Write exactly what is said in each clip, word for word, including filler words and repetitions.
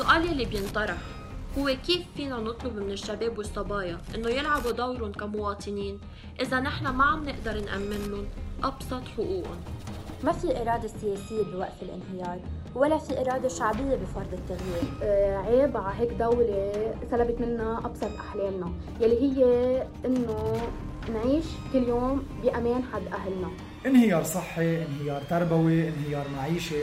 السؤال اللي بينطرح هو كيف فينا نطلب من الشباب والصبايا انه يلعبوا دورهم كمواطنين اذا نحن ما عم نقدر نأمنلهم ابسط حقوقهم؟ ما في إرادة سياسية بوقف الانهيار ولا في إرادة شعبية بفرض التغيير. عيب على هيك دولة سلبت منا أبسط أحلامنا يلي هي إنه نعيش كل يوم بأمان حد أهلنا. انهيار صحي، انهيار تربوي، انهيار معيشة.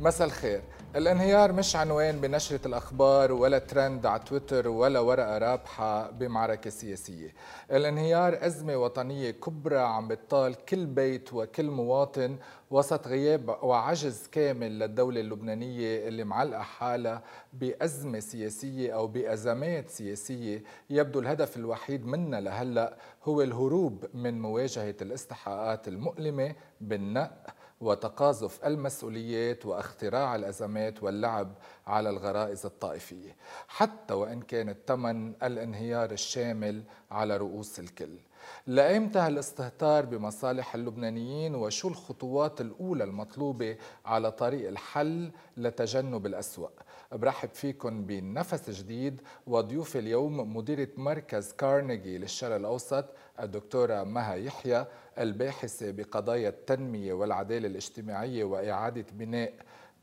مساء الخير. الانهيار مش عنوان بنشرة الأخبار ولا ترند على تويتر ولا ورقة رابحة بمعركة سياسية. الانهيار أزمة وطنية كبرى عم بتطال كل بيت وكل مواطن وسط غياب وعجز كامل للدولة اللبنانية اللي معلقة حالها بأزمة سياسية أو بأزمات سياسية يبدو الهدف الوحيد منها لهلأ هو الهروب من مواجهة الاستحقاقات المؤلمة بالنق وتقاذف المسؤوليات واختراع الأزمات واللعب على الغرائز الطائفية، حتى وإن كان الثمن الانهيار الشامل على رؤوس الكل. لأيمتى الاستهتار بمصالح اللبنانيين وشو الخطوات الأولى المطلوبة على طريق الحل لتجنب الأسوأ؟ برحب فيكم بنفس جديد وضيوف اليوم مديرة مركز كارنيجي للشرق الأوسط الدكتورة مها يحيى الباحثة بقضايا التنمية والعدالة الاجتماعية وإعادة بناء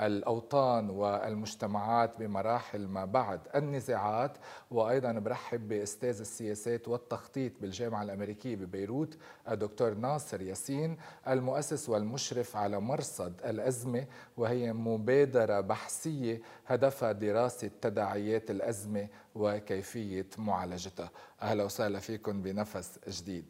الأوطان والمجتمعات بمراحل ما بعد النزاعات، وأيضا برحب بأستاذ السياسات والتخطيط بالجامعة الأمريكية ببيروت الدكتور ناصر ياسين المؤسس والمشرف على مرصد الأزمة، وهي مبادرة بحثية هدفها دراسة تداعيات الأزمة وكيفية معالجتها. أهلا وسهلا فيكم بنفس جديد.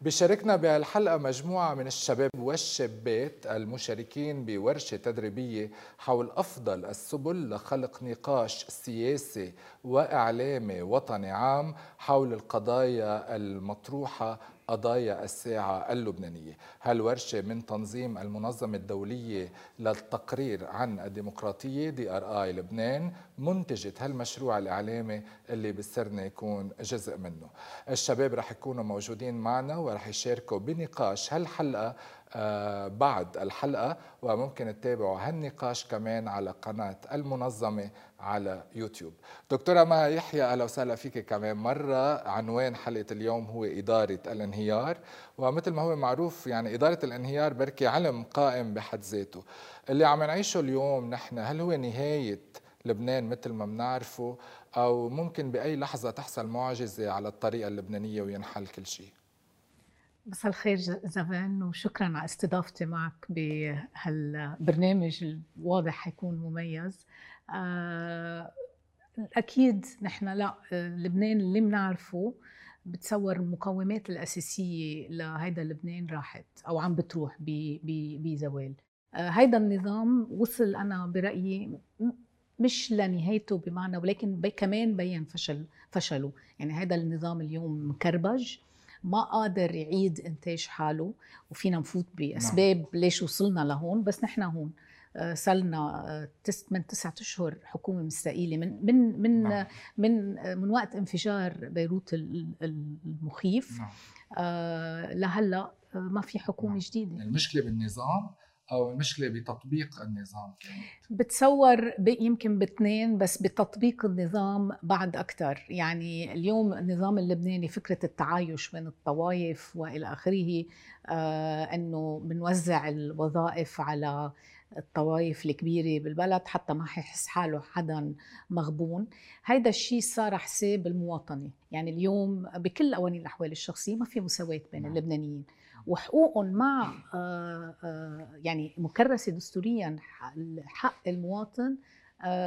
بشاركنا بهالحلقة مجموعة من الشباب والشابات المشاركين بورشة تدريبية حول أفضل السبل لخلق نقاش سياسي وإعلامي وطني عام حول القضايا المطروحة قضايا الساعة اللبنانية. هالورشة من تنظيم المنظمة الدولية للتقرير عن الديمقراطية دي آر آي لبنان، منتجة هالمشروع الإعلامي اللي بصرنا يكون جزء منه. الشباب رح يكونوا موجودين معنا ورح يشاركوا بنقاش هالحلقة آه بعد الحلقة، وممكن تتابعوا هالنقاش كمان على قناة المنظمة على يوتيوب. دكتورة مها يحيى أهلا وسهلا فيك كمان مرة. عنوان حلقة اليوم هو إدارة الانهيار، ومثل ما هو معروف يعني إدارة الانهيار بركي علم قائم بحد ذاته. اللي عم نعيشه اليوم نحن هل هو نهاية لبنان مثل ما بنعرفه، أو ممكن بأي لحظة تحصل معجزة على الطريقة اللبنانية وينحل كل شيء؟ مساء الخير زمان، وشكرا على استضافتي معك بهالبرنامج الواضح حيكون مميز. أكيد نحن لا لبنان اللي بنعرفه بتصور المقومات الأساسية لهيدا لبنان راحت أو عم بتروح بزوال. هيدا النظام وصل أنا برأيي مش لنهايته بمعنى، ولكن بي كمان بين فشل فشله. يعني هيدا النظام اليوم مكربج ما قادر يعيد إنتاج حاله، وفينا نفوت بأسباب ليش وصلنا لهون، بس نحن هون صلنا من تسعة أشهر حكومة مستقيلة من من من من من وقت انفجار بيروت المخيف لهلا ما في حكومة جديدة. المشكلة بالنظام أو المشكلة بتطبيق النظام؟ بتصور يمكن باثنين، بس بتطبيق النظام بعد أكثر. يعني اليوم النظام اللبناني فكرة التعايش بين الطوائف وإلى آخره، آه أنه بنوزع الوظائف على الطوائف الكبيرة بالبلد حتى ما حيحس حاله حدا مغبون. هيدا الشيء صار حساب المواطنة. يعني اليوم بكل أواني الأحوال الشخصية ما في مساواة بين اللبنانيين، وحقوقهم مع يعني مكرسة دستوريا حق المواطن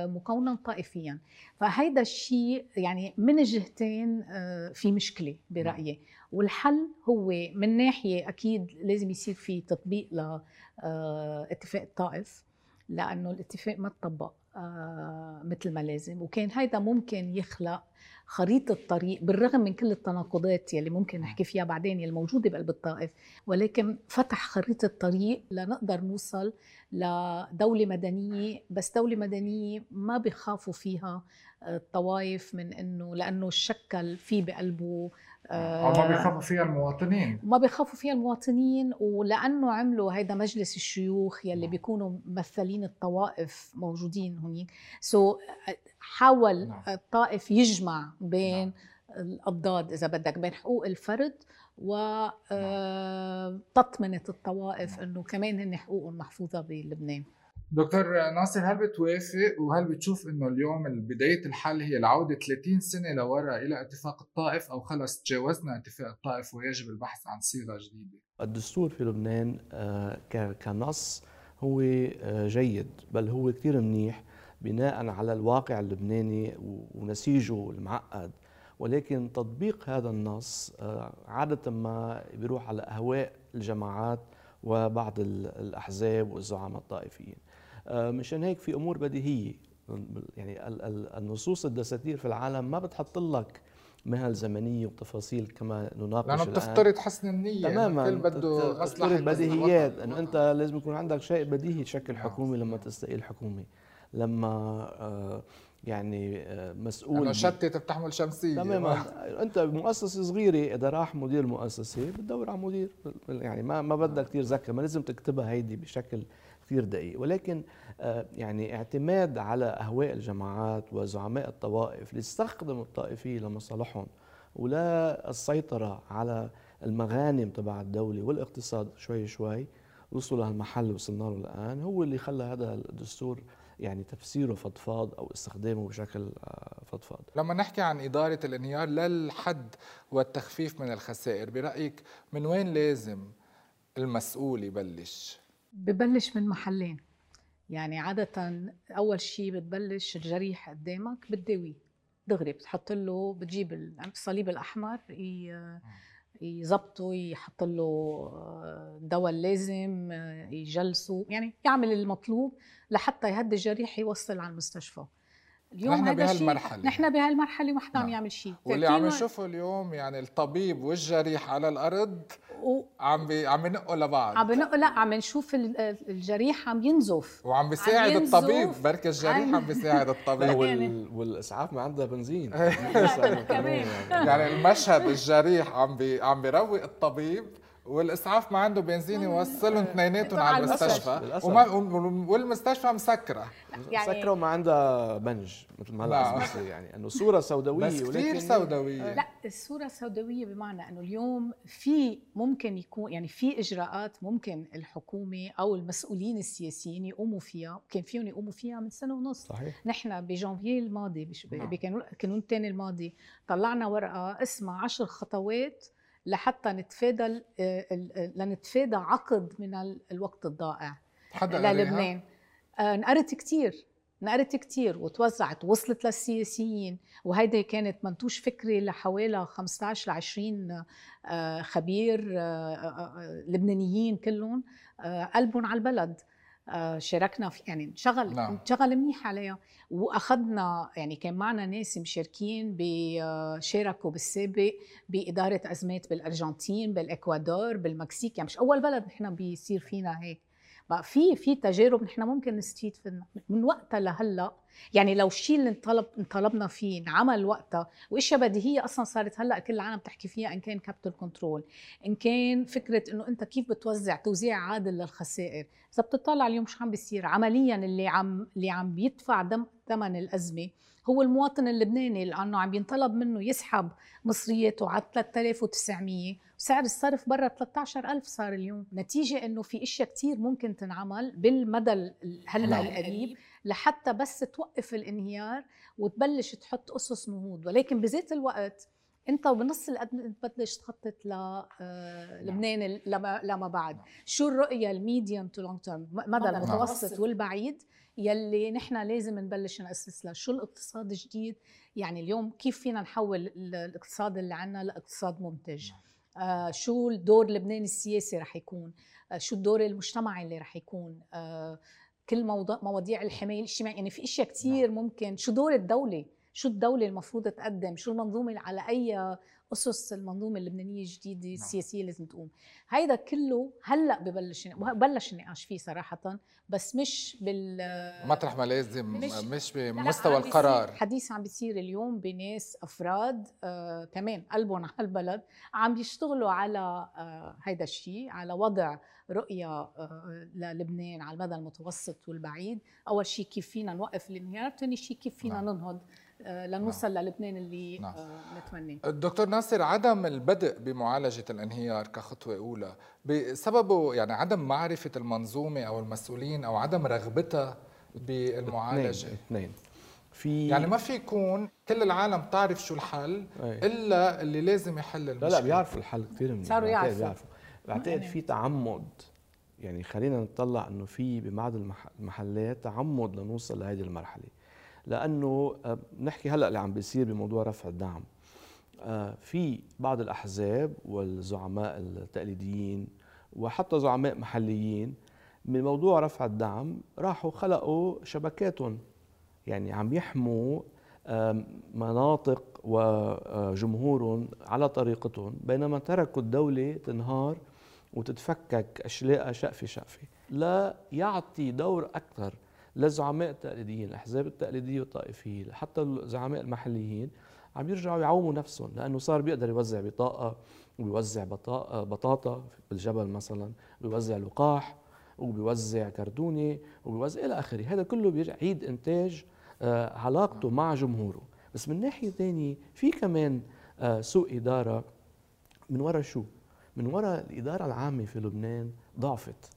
مكونا طائفيا. فهيدا الشيء يعني من الجهتين في مشكلة برأيي، والحل هو من ناحية أكيد لازم يصير في تطبيق لاتفاق الطائف، لأنه الاتفاق ما تطبق مثل ما لازم، وكان هيدا ممكن يخلق خريطة طريق بالرغم من كل التناقضات يلي ممكن نحكي فيها بعدين يلي موجودة بقلب الطائف، ولكن فتح خريطة طريق لنقدر نوصل لدولة مدنية، بس دولة مدنية ما بخافوا فيها الطوائف من انه لانه شكل في بقلبه أو ما بيخافوا فيها المواطنين ما بيخافوا فيها المواطنين ولأنه عملوا هيدا مجلس الشيوخ يلي بيكونوا ممثلين الطوائف موجودين هنيك، سو حاول الطائف يجمع بين الأضداد إذا بدك، بين حقوق الفرد وتطمنة الطوائف أنه كمان هن حقوقهم محفوظة بلبنان. دكتور ناصر، هل بتوافق وهل بتشوف انه اليوم بداية الحل هي العودة ثلاثين سنة لورا الى اتفاق الطائف، او خلص تجاوزنا اتفاق الطائف ويجب البحث عن صيغة جديدة؟ الدستور في لبنان كنص هو جيد، بل هو كثير منيح بناء على الواقع اللبناني ونسيجه المعقد، ولكن تطبيق هذا النص عادة ما بيروح على اهواء الجماعات وبعض الاحزاب والزعماء الطائفيين. مشان هيك في امور بديهيه، يعني النصوص الدساتير في العالم ما بتحط لك مهل زمنيه وتفاصيل كما نناقش الان، لانه بتفترض حسن النيه تماما، يعني بده مصلحه بديهيات، انه انت لازم يكون عندك شيء بديهي تشكل حكومه لما تستقيل حكومه، لما يعني مسؤول انه شتت بتحمل شمسيه تماما انت مؤسسه صغيره، اذا راح مدير المؤسسه بتدور على مدير، يعني ما ما بدها كثير ذكاء، ما لازم تكتبها هيدي بشكل كثير دقيق، ولكن يعني اعتماد على اهواء الجماعات وزعماء الطوائف ليستخدموا الطائفيه لمصالحهم، ولا السيطره على المغانم تبع الدوله والاقتصاد شوي شوي وصلوا لهالمحل وصلنا له الان، هو اللي خلى هذا الدستور يعني تفسيره فضفاض او استخدامه بشكل فضفاض. لما نحكي عن اداره الانهيار للحد والتخفيف من الخسائر، برايك من وين لازم المسؤول يبلش؟ ببلش من محلين، يعني عاده اول شيء بتبلش الجريح قدامك بتداويه دغري، بتحط له بتجيب الصليب الاحمر يظبطه، يحط له الدواء اللازم، يجلسه، يعني يعمل المطلوب لحتى يهدي الجريح يوصل على المستشفى. اليوم هذا الشيء نحن بهالمرحله ما حدا عم يعمل شيء، واللي عم نشوفه اليوم يعني الطبيب والجريح على الارض و... عم بي... عم بنقوا لبعض، عم بنقوا، لا عم نشوف الجريح عم ينزف وعم بيساعد عم الطبيب، بركي الجريح عم, عم بيساعد الطبيب وال... والاسعاف ما عندها بنزين يعني المشهد الجريح عم بي... عم بيروق الطبيب والاسعاف ما عنده بنزين يوصلهم اثنيناتهم على المستشفى، وما والمستشفى مسكره يعني مسكره وما عندها بنج مثل ما هلا يعني انه صوره سوداويه، بس كثير سوداويه. لا الصوره سوداويه بمعنى انه اليوم في ممكن يكون يعني في اجراءات ممكن الحكومه او المسؤولين السياسيين يقوموا فيها، كان فيهم يقوموا فيها من سنه ونص. صحيح. نحن بجانفيي الماضي بكانون الثاني الماضي طلعنا ورقه اسمها عشر خطوات لحتى نتفادى لنتفادى عقد من الوقت الضائع للبنان. انقرت كثير انقرت كثير وتوزعت وصلت للسياسيين، وهيدي كانت منتوج فكري لحوالي خمسطعش لعشرين خبير لبنانيين كلهم قلبهم على البلد، شاركنا في يعني انشغل انشغل منيح عليها، واخذنا يعني كان معنا ناس مشاركين بشاركوا بالسابق باداره ازمات بالارجنتين، بالاكوادور، بالمكسيك، يعني مش اول بلد نحن بيصير فينا هيك، بقى في في تجارب نحن ممكن نستفيد من وقتها لهلا، يعني لو الشيء اللي انطلب انطلبنا فيه انعمل وقتها، واشياء بديهيه اصلا صارت هلا كل العالم بتحكي فيها، ان كان كابيتال كنترول، ان كان فكره انه انت كيف بتوزع توزيع عادل للخسائر، اذا بتطلع اليوم شو عم بيصير عمليا، اللي عم اللي عم بيدفع دم ثمن الازمه هو المواطن اللبناني، لانه عم ينطلب منه يسحب مصرياته على ثلاثة آلاف وتسعمية وسعر الصرف برا ثلاثة عشر ألف صار اليوم، نتيجه انه في اشياء كثير ممكن تنعمل بالمدى هلا القريب لحتى بس توقف الانهيار وتبلش تحط اسس نهوض، ولكن بذات الوقت انت وبنص القد بتبلش تخطط للبنان لما بعد، شو الرؤيه الميديم تو لونج تيرم، مدى المتوسط والبعيد يلي نحن لازم نبلش نأسس له، شو الاقتصاد الجديد، يعني اليوم كيف فينا نحول الاقتصاد اللي عندنا لاقتصاد منتج، آه شو الدور اللبناني السياسي رح يكون، آه شو الدور المجتمعي اللي رح يكون، آه كل موضوع مواضيع الحمايه الاجتماعيه، يعني في اشياء كثير ممكن، شو دور الدوله، شو الدوله المفروض تقدم، شو المنظومه على اي أسس المنظومة اللبنانية الجديدة السياسية لازم تقوم. هيدا كله هلأ ببلش بلش النقاش فيه صراحة، بس مش بال مطرح ما لازم، مش, مش بمستوى القرار. حديث عم بيصير اليوم بناس أفراد آه كمان قلبهم على البلد، عم بيشتغلوا على آه هيدا الشيء، على وضع رؤية آه للبنان على المدى المتوسط والبعيد. أول شيء كيف فينا نوقف الانهيار، ثاني شيء كيف فينا نعم. ننهض لنوصل نعم. للبنان اللي نعم. نتمناه. الدكتور ناصر، عدم البدء بمعالجة الانهيار كخطوة أولى بسببه يعني عدم معرفة المنظومة أو المسؤولين أو عدم رغبتها بالمعالجة. اثنين في يعني ما في يكون كل العالم تعرف شو الحل أي. إلا اللي لازم يحل المشكلة. لا لا بيعرفوا الحل كثير منهم، صاروا يعرفوا. بعتقد في تعمد، يعني خلينا نطلع إنه في ببعض المحلات تعمد لنوصل لهذه المرحلة، لأنه نحكي هلأ اللي عم بيصير بموضوع رفع الدعم. في بعض الأحزاب والزعماء التقليديين وحتى زعماء محليين من موضوع رفع الدعم راحوا خلقوا شبكاتهم، يعني عم يحموا مناطق وجمهورهم على طريقتهم، بينما تركوا الدولة تنهار وتتفكك أشلاء شقفة شقفة. لا يعطي دور أكثر للزعماء التقليديين، الأحزاب التقليدية والطائفيين، حتى الزعماء المحليين عم يرجعوا يعوموا نفسهم، لأنه صار بيقدر يوزع بطاقة وبيوزع بطاقة بطاطا بالجبل مثلا، وبيوزع لقاح وبيوزع كردونة وبيوزع إلى آخره. هذا كله بيرجع يعيد إنتاج علاقته مع جمهوره. بس من ناحية ثانية في كمان سوء إدارة من وراء شو؟ من وراء الإدارة العامة في لبنان ضعفت.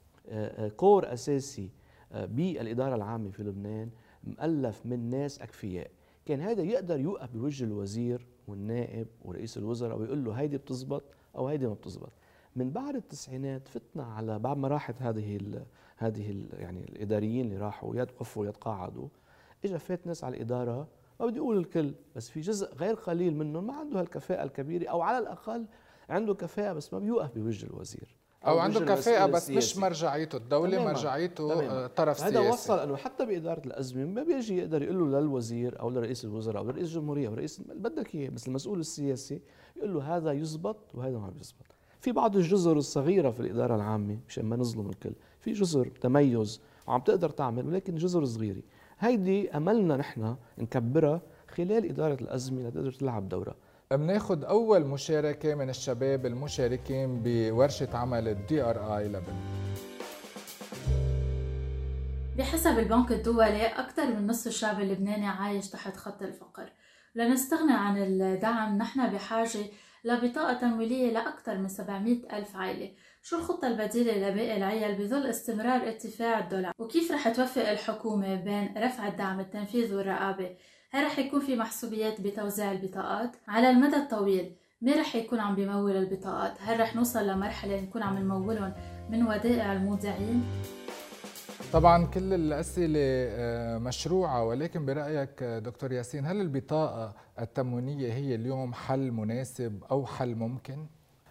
كور أساسي بالإدارة العامة في لبنان مؤلف من ناس أكفياء، كان هذا يقدر يوقف بوجه الوزير والنائب ورئيس الوزراء ويقول له هيدي بتزبط أو هيدي ما بتزبط. من بعد التسعينات فتنا على بعد ما راحت هذه ال هذه ال يعني الإداريين اللي راحوا يتوقفوا يتقاعدوا، إجا فات ناس على الإدارة، ما بدي أقول الكل بس في جزء غير قليل منهم ما عنده هالكفاءة الكبيرة، أو على الأقل عنده كفاءة بس ما بيوقف بوجه الوزير أو عنده كفاءة بس مش مرجعيته الدولة، تمام. مرجعيته تمام. طرف سياسي. هذا وصل أنه حتى بإدارة الأزمة ما بيجي يقدر يقول له للوزير أو لرئيس الوزراء أو لرئيس الجمهورية أو لرئيس اللي بدك إياه، بس المسؤول السياسي يقول له هذا يزبط وهذا ما بيزبط. في بعض الجزر الصغيرة في الإدارة العامة، مشان ما نظلم الكل، في جزر تميز وعم تقدر تعمل، ولكن جزر صغيرة. هيدي أملنا نحن نكبرها خلال إدارة الأزمة لتقدر تلعب دورها. بناخد أول مشاركة من الشباب المشاركين بورشة عمل ال دي آر آي لبنان. بحسب البنك الدولي أكثر من نصف الشعب اللبناني عايش تحت خط الفقر. لنستغنى عن الدعم نحن بحاجة لبطاقة تمويلية لأكثر من سبعمئة ألف عائلة. شو الخطة البديلة لباقي العيال بظل استمرار ارتفاع الدولار؟ وكيف رح توفق الحكومة بين رفع الدعم، التنفيذ والرقابة؟ هل رح يكون في محسوبيات بتوزيع البطاقات؟ على المدى الطويل مين رح يكون عم بمول البطاقات؟ هل رح نوصل لمرحلة نكون عم نمولهم من ودائع المودعين؟ طبعا كل الأسئلة مشروعة، ولكن برأيك دكتور ياسين هل البطاقة التموينية هي اليوم حل مناسب أو حل ممكن؟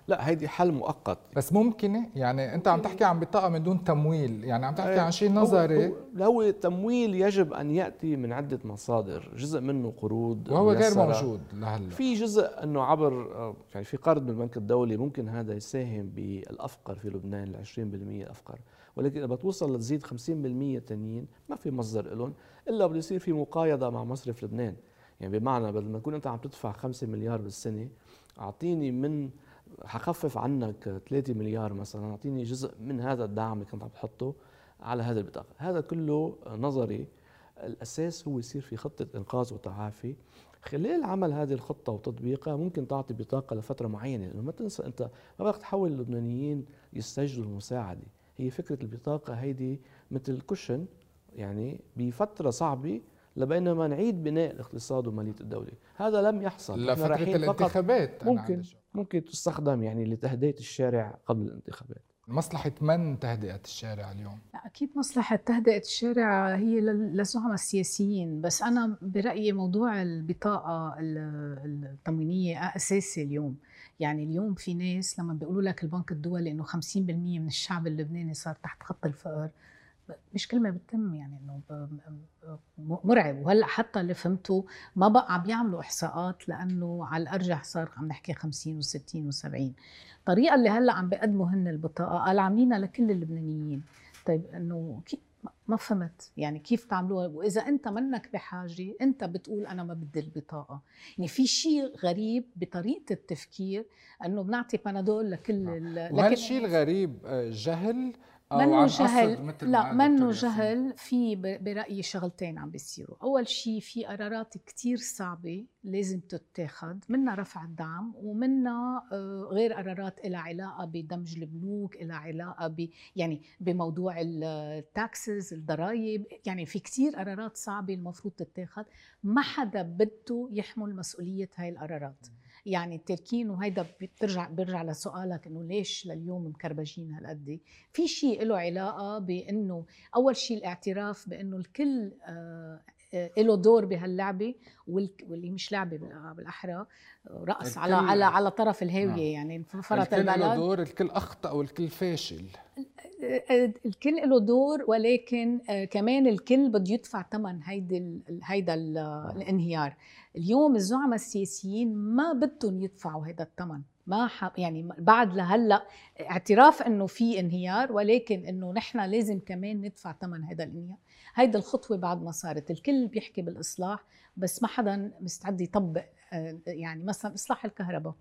لا، هيدي حل مؤقت بس ممكنه. يعني انت عم تحكي عن بطاقه من دون تمويل، يعني عم تحكي عن شيء نظري. لو التمويل يجب ان ياتي من عده مصادر، جزء منه قروض وهو غير موجود لهلا، في جزء انه عبر يعني في قرض من البنك الدولي، ممكن هذا يساهم بالافقر في لبنان ل عشرين بالمئة الافقر، ولكن اذا بتوصل لتزيد خمسين بالمئة ثانيين ما في مصدر لهم الا بده يصير في مقايضه مع مصرف لبنان. يعني بمعنى بدل ما تكون انت عم تدفع خمسة مليار بالسنه، اعطيني من حخفف عنك ثلاثة مليار مثلا، اعطيني جزء من هذا الدعم اللي كنت عم تحطه على هذا البطاقه. هذا كله نظري، الاساس هو يصير في خطه انقاذ وتعافي. خلال عمل هذه الخطه وتطبيقها ممكن تعطي بطاقه لفتره معينه، لانه ما تنسى انت ما بدك تحول اللبنانيين يستجدوا المساعده. هي فكره البطاقه هيدي مثل كشن يعني بفتره صعبه لبينما نعيد بناء الاقتصاد وماليه الدوله. هذا لم يحصل. لا فكره الانتخابات ممكن ممكن تستخدم يعني لتهدئه الشارع قبل الانتخابات. مصلحه من تهدئه الشارع اليوم؟ لا اكيد مصلحه تهدئه الشارع هي للزعماء السياسيين، بس انا برايي موضوع البطاقه التموينيه اساسي اليوم. يعني اليوم في ناس لما بيقولوا لك البنك الدولي انه خمسين بالمئة من الشعب اللبناني صار تحت خط الفقر، مش كلمه بتتم، يعني انه مرعب. وهلا حتى اللي فهمته ما بقى عم يعملوا احصاءات، لانه على الارجح صار عم نحكي خمسين وستين وسبعين. الطريقه اللي هلا عم بيقدموا هن البطاقه قال عاملينها لكل اللبنانيين. طيب انه ما فهمت يعني كيف تعملوها؟ واذا انت منك بحاجه انت بتقول انا ما بدي البطاقه. يعني في شيء غريب بطريقه التفكير، انه بنعطي بنادول لكل ال... وهذا الشيء الغريب جهل منه جهل. لا منه جهل. في برأيي شغلتين عم بيصيروا. أول شيء في قرارات كتير صعبة لازم تتاخد، منها رفع الدعم ومنها غير قرارات لها علاقة بدمج البنوك، لها علاقة ب يعني بموضوع التاكسز الضرائب. يعني في كتير قرارات صعبة المفروض تتاخد، ما حدا بده يحمل مسؤولية هاي القرارات. يعني تركين، وهيدا بترجع برجع لسؤالك انه ليش لليوم مكربجين هالقد. في شيء له علاقه بانه اول شيء الاعتراف بانه الكل له دور بهاللعبه، واللي مش لعبه بالاحرى رأس على على على طرف الهاويه. يعني فرط البلد الكل له دور، الكل اخطا والكل فاشل، الكل له دور، ولكن كمان الكل بده يدفع ثمن هيدا هيدا الانهيار. اليوم الزعماء السياسيين ما بدهم يدفعوا هذا الثمن، ما يعني بعد لهلا اعتراف انه في انهيار، ولكن انه نحن لازم كمان ندفع ثمن هذا الانهيار. هيدا الخطوه بعد ما صارت الكل بيحكي بالاصلاح، بس ما حدا مستعد يطبق. يعني مثلا اصلاح الكهرباء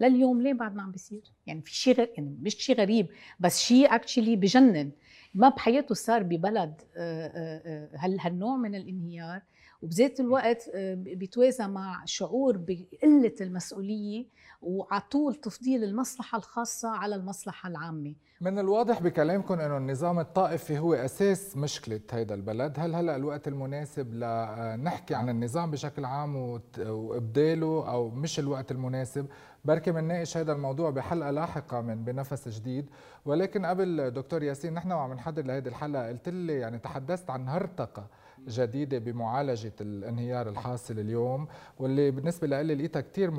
لليوم ليه بعد ما عم بيصير؟ يعني في شيء غ... يعني مش شيء غريب، بس شيء اكشلي بجنن. ما بحياته صار ببلد هال هالنوع من الانهيار، وبذات الوقت بيتوازى مع شعور بقله المسؤوليه وعطول تفضيل المصلحه الخاصه على المصلحه العامه. من الواضح بكلامكم انه النظام الطائفي هو اساس مشكله هذا البلد. هل هلا الوقت المناسب لنحكي عن النظام بشكل عام وابداله، او مش الوقت المناسب؟ بركي بنناقش هذا الموضوع بحلقه لاحقه من بنفس جديد. ولكن قبل دكتور ياسين، نحن وعم نحضر لهذه الحلقه قلت لي يعني تحدثت عن هرطقه جديده بمعالجه الانهيار الحاصل اليوم، واللي بالنسبه لي لقيتها كثير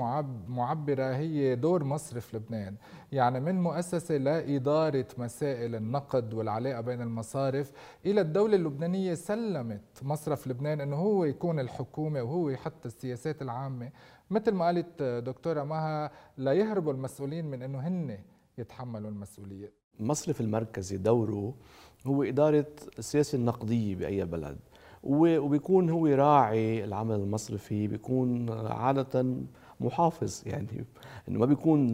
معبره، هي دور مصرف لبنان. يعني من مؤسسه لاداره مسائل النقد والعلاقه بين المصارف الى الدوله اللبنانيه، سلمت مصرف لبنان انه هو يكون الحكومه وهو يحط السياسات العامه. مثل ما قالت دكتوره مها، لا يهربوا المسؤولين من انه هن يتحملوا المسؤوليه. المصرف المركزي دوره هو اداره السياسه النقديه باي بلد، وبيكون هو راعي العمل المصرفي، بيكون عادة محافظ. يعني انه ما بيكون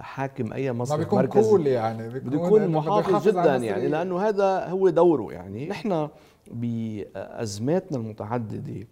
حاكم اي مصرف مركزي، ما بيكون كول، يعني بيكون محافظ جدا، يعني لانه هذا هو دوره. يعني نحن بازماتنا المتعدده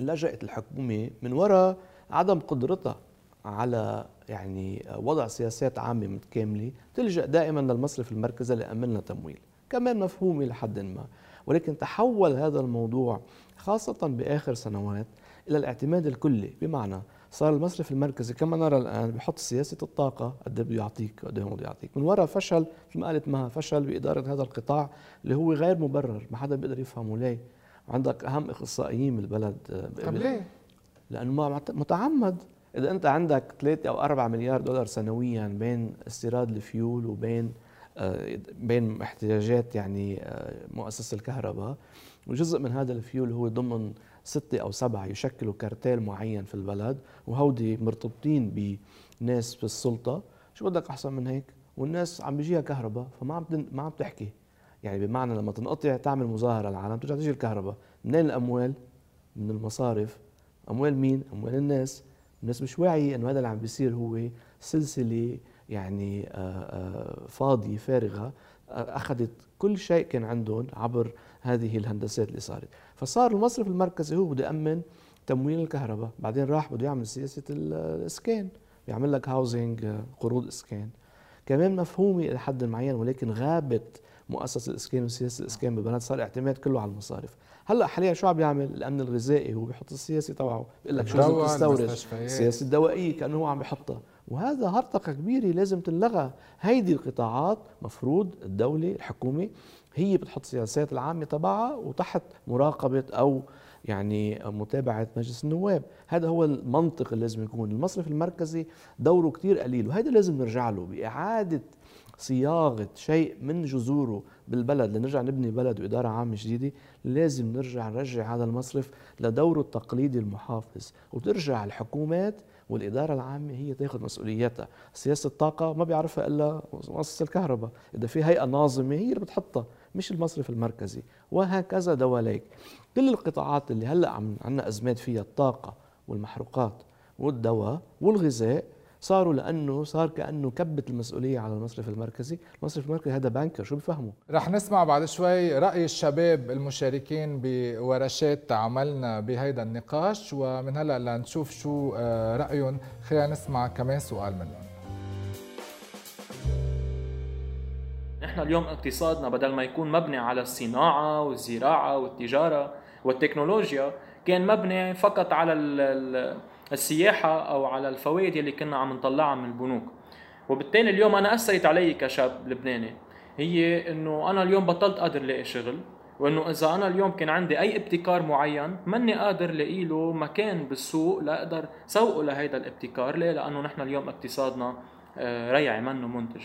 لجأت الحكومه من وراء عدم قدرتها على يعني وضع سياسات عامه متكامله، تلجأ دائما للمصرف المركزي ليأملنا تمويل، كمان مفهومه لحد ما. ولكن تحول هذا الموضوع خاصة بآخر سنوات إلى الاعتماد الكلي، بمعنى صار المصرف المركزي كما نرى الآن بيحط سياسة الطاقة قد بده يعطيك قد بده يعطيك، من وراء فشل مثل ما قالت مها، فشل بإدارة هذا القطاع اللي هو غير مبرر، ما حدا بيقدر يفهمه ليه. عندك أهم إخصائيين بالبلد. طب ليه؟ لأنه متعمد. إذا أنت عندك ثلاثة أو أربعة مليار دولار سنويا بين استيراد الفيول وبين بين احتياجات يعني مؤسسة الكهرباء، وجزء من هذا الفيول هو ضمن ستة أو سبعة يشكلوا كارتيل معين في البلد، وهودي مرتبطين بناس في السلطة، شو بدك أحسن من هيك؟ والناس عم بيجيها كهرباء، فما عم ما عم تحكي. يعني بمعنى لما تنقطع تعمل مظاهرة العالم، ترجع تجي الكهرباء. منين الأموال؟ من المصارف. أموال مين؟ أموال الناس. الناس مش واعية إنه هذا اللي عم بيصير هو سلسلة يعني فاضية فارغة، أخذت كل شيء كان عندهم عبر هذه الهندسات اللي صارت. فصار المصرف المركزي هو بده يأمن تمويل الكهرباء، بعدين راح بده يعمل سياسة الإسكان، بيعمل لك هاوزنج، قروض إسكان كمان مفهومة إلى حد معين. ولكن غابت مؤسسة الإسكان وسياسة الإسكان بالبلد، صار الاعتماد كله على المصارف. هلا حاليا شو عم بيعمل؟ الأمن الغذائي هو بيحط السياسة تبعه، بيقول لك شو لازم تستورد، السياسة الدوائية كأنه هو عم بيحطها، وهذا هرطقة كبيرة لازم تنلغى. هيدي القطاعات مفروض الدولة الحكومة هي بتحط سياسات العامة تبعها، وتحت مراقبة أو يعني متابعة مجلس النواب. هذا هو المنطق اللي لازم يكون. المصرف المركزي دوره كتير قليل، وهذا لازم نرجع له بإعادة صياغة شيء من جذوره بالبلد لنرجع نبني بلد وإدارة عامة جديدة، لازم نرجع نرجع هذا المصرف لدوره التقليدي المحافظ، وترجع الحكومات والإدارة العامة هي تاخذ مسؤولياتها. سياسة الطاقة ما بيعرفها إلا مؤسسة الكهرباء، إذا في هيئة ناظمة هي اللي بتحطها مش المصرف المركزي، وهكذا دواليك. كل القطاعات اللي هلأ عندنا أزمات فيها، الطاقة والمحروقات والدواء والغذاء، صاروا لانه صار كانه كبت المسؤوليه على المصرف المركزي، المصرف المركزي هذا بانكر شو بفهمه؟ رح نسمع بعد شوي راي الشباب المشاركين بورشات عملنا بهيدا النقاش، ومن هلا لنشوف شو رايهم، خلينا نسمع كمان سؤال منهم. نحن اليوم اقتصادنا بدل ما يكون مبني على الصناعه والزراعه والتجاره والتكنولوجيا، كان مبني فقط على ال السياحة أو على الفوائد اللي كنا عم نطلعها من البنوك. وبالتالي اليوم أنا أثرت علي كشاب لبناني هي أنه أنا اليوم بطلت قادر لاقي شغل، وأنه إذا أنا اليوم كان عندي أي ابتكار معين ماني قادر لاقي له مكان بالسوق لأقدر سوقه لهيدا الابتكار. ليه؟ لأنه نحن اليوم اقتصادنا ريعي منه منتج.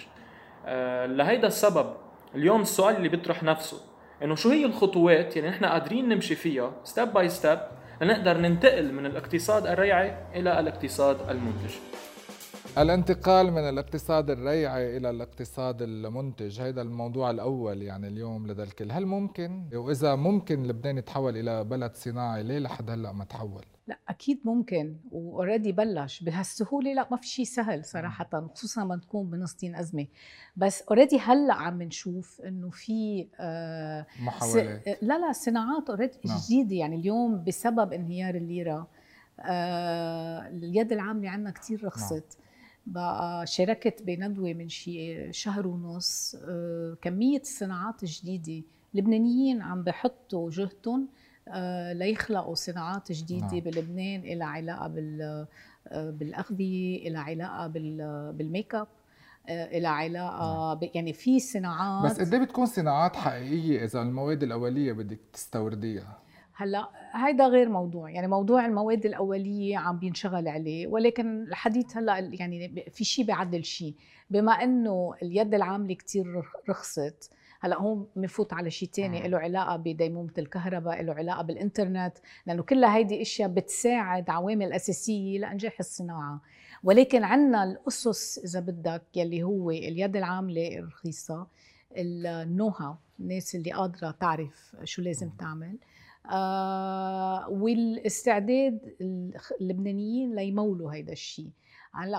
لهيدا السبب اليوم السؤال اللي بيطرح نفسه أنه شو هي الخطوات اللي نحن قادرين نمشي فيها ستيب باي ستيب نقدر ننتقل من الاقتصاد الريعي إلى الاقتصاد المنتج. الانتقال من الاقتصاد الريعي إلى الاقتصاد المنتج، هذا الموضوع الأول يعني اليوم لدى الكل. هل ممكن؟ وإذا ممكن لبنان يتحول إلى بلد صناعي، ليه لحد هلأ ما تحول؟ لا أكيد ممكن، وأوريدي بلش بهالسهولة. لا ما في شيء سهل صراحة، خصوصا ما تكون بنصتين أزمة، بس أوريدي هلأ عم نشوف إنه في آه محاولات س... لا لا صناعات أوريدي جديدة. يعني اليوم بسبب انهيار الليرة آه اليد العاملة عندنا كتير رخصت. بقى شاركت بندوة من شي شهر ونص آه كمية الصناعات الجديدة، لبنانيين عم بحطوا جهدهم ليخلقوا صناعات جديدة نعم. بلبنان، إلى علاقة بالأغذية، إلى علاقة بالميك اب، إلى علاقة نعم. يعني في صناعات. بس قد ايه بتكون صناعات حقيقية إذا المواد الأولية بدك تستورديها؟ هلا هيدا غير موضوع، يعني موضوع المواد الأولية عم بينشغل عليه، ولكن الحديث هلا يعني في شيء بيعدل شيء، بما إنه اليد العاملة كتير رخصت. هلا هون بنفوت على شيء ثاني له علاقه بديمومه الكهرباء، له علاقه بالانترنت، لانه كلها هيدي اشياء بتساعد عوامل اساسيه لانجاح الصناعه. ولكن عندنا الاسس اذا بدك يلي هو اليد العامله الرخيصه، النوها، الناس اللي قادره تعرف شو لازم تعمل، آه والاستعداد اللبنانيين ليمولوا هيدا الشيء. هلا